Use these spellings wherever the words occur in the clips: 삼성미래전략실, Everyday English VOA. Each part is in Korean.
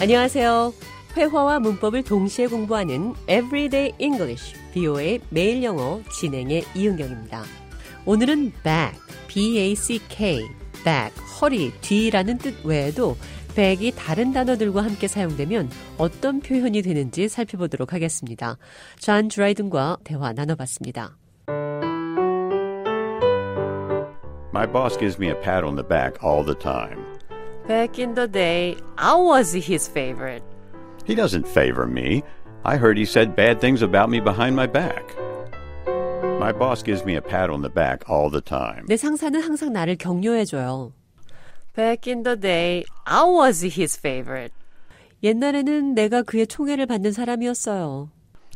안녕하세요. 회화와 문법을 동시에 공부하는 Everyday English VOA 매일 영어 진행의 이은경입니다. 오늘은 back, B-A-C-K, back, 허리, 뒤라는 뜻 외에도 back이 다른 단어들과 함께 사용되면 어떤 표현이 되는지 살펴보도록 하겠습니다. 존 드라이든과 대화 나눠봤습니다. My boss gives me a pat on the back all the time. Back in the day, I was his favorite. He doesn't favor me. I heard he said bad things about me behind my back. My boss gives me a pat on the back all the time. 내 상사는 항상 나를 격려해줘요. Back in the day, I was his favorite. 옛날에는 내가 그의 총애를 받는 사람이었어요.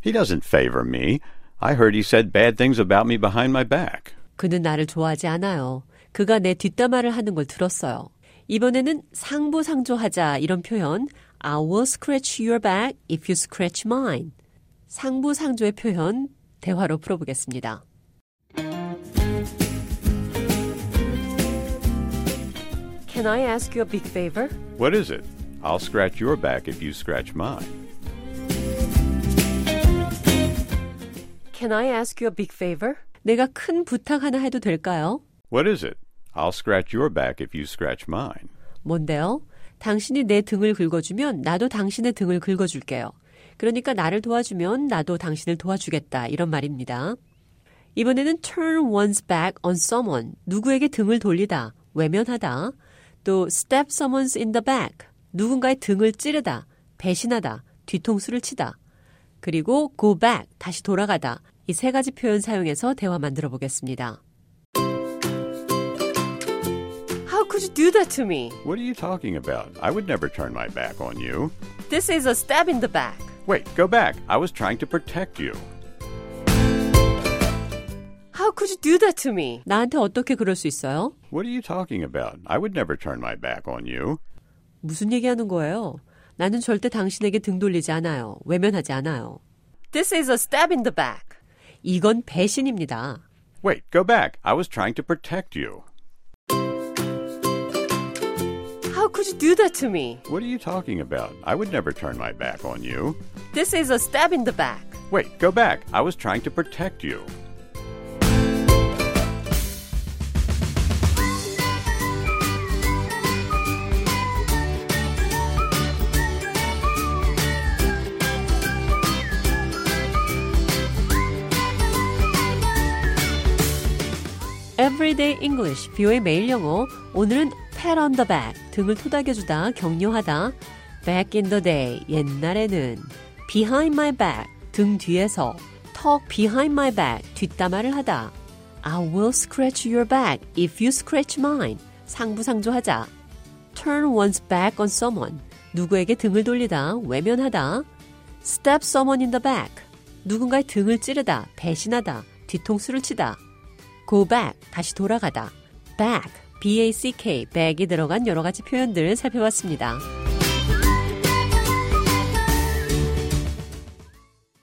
He doesn't favor me. I heard he said bad things about me behind my back. 그는 나를 좋아하지 않아요. 그가 내 뒷담화를 하는 걸 들었어요. 이번에는 상부상조하자 이런 표현 I will scratch your back if you scratch mine. 상부상조의 표현 대화로 풀어보겠습니다. Can I ask you a big favor? What is it? I'll scratch your back if you scratch mine. Can I ask you a big favor? 내가 큰 부탁 하나 해도 될까요? What is it? I'll scratch your back if you scratch mine. 뭔데요? 당신이 내 등을 긁어주면 나도 당신의 등을 긁어줄게요. 그러니까 나를 도와주면 나도 당신을 도와주겠다. 이런 말입니다. 이번에는 turn one's back on someone. 누구에게 등을 돌리다, 외면하다. 또 stab someone's in the back. 누군가의 등을 찌르다, 배신하다, 뒤통수를 치다. 그리고 go back, 다시 돌아가다. 이 세 가지 표현 사용해서 대화 만들어 보겠습니다. How could you do that to me? What are you talking about? I would never turn my back on you. This is a stab in the back. Wait, go back. I was trying to protect you. How could you do that to me? 나한테 어떻게 그럴 수 있어요? What are you talking about? I would never turn my back on you. 무슨 얘기하는 거예요? 나는 절대 당신에게 등 돌리지 않아요. 외면하지 않아요. This is a stab in the back. 이건 배신입니다. Wait, go back. I was trying to protect you. How could you do that to me? What are you talking about? I would never turn my back on you. This is a stab in the back. Wait, go back. I was trying to protect you. Everyday English, VOA 매일 영어. 오늘은 pat on the back, 등을 토닥여주다, 격려하다. Back in the day, 옛날에는. Behind my back, 등 뒤에서. Talk behind my back, 뒷담화를 하다. I will scratch your back if you scratch mine. 상부상조하자. Turn one's back on someone. 누구에게 등을 돌리다, 외면하다. Stab someone in the back. 누군가의 등을 찌르다, 배신하다, 뒤통수를 치다. Go back, 다시 돌아가다. Back, B-A-C-K, back이 들어간 여러 가지 표현들을 살펴봤습니다.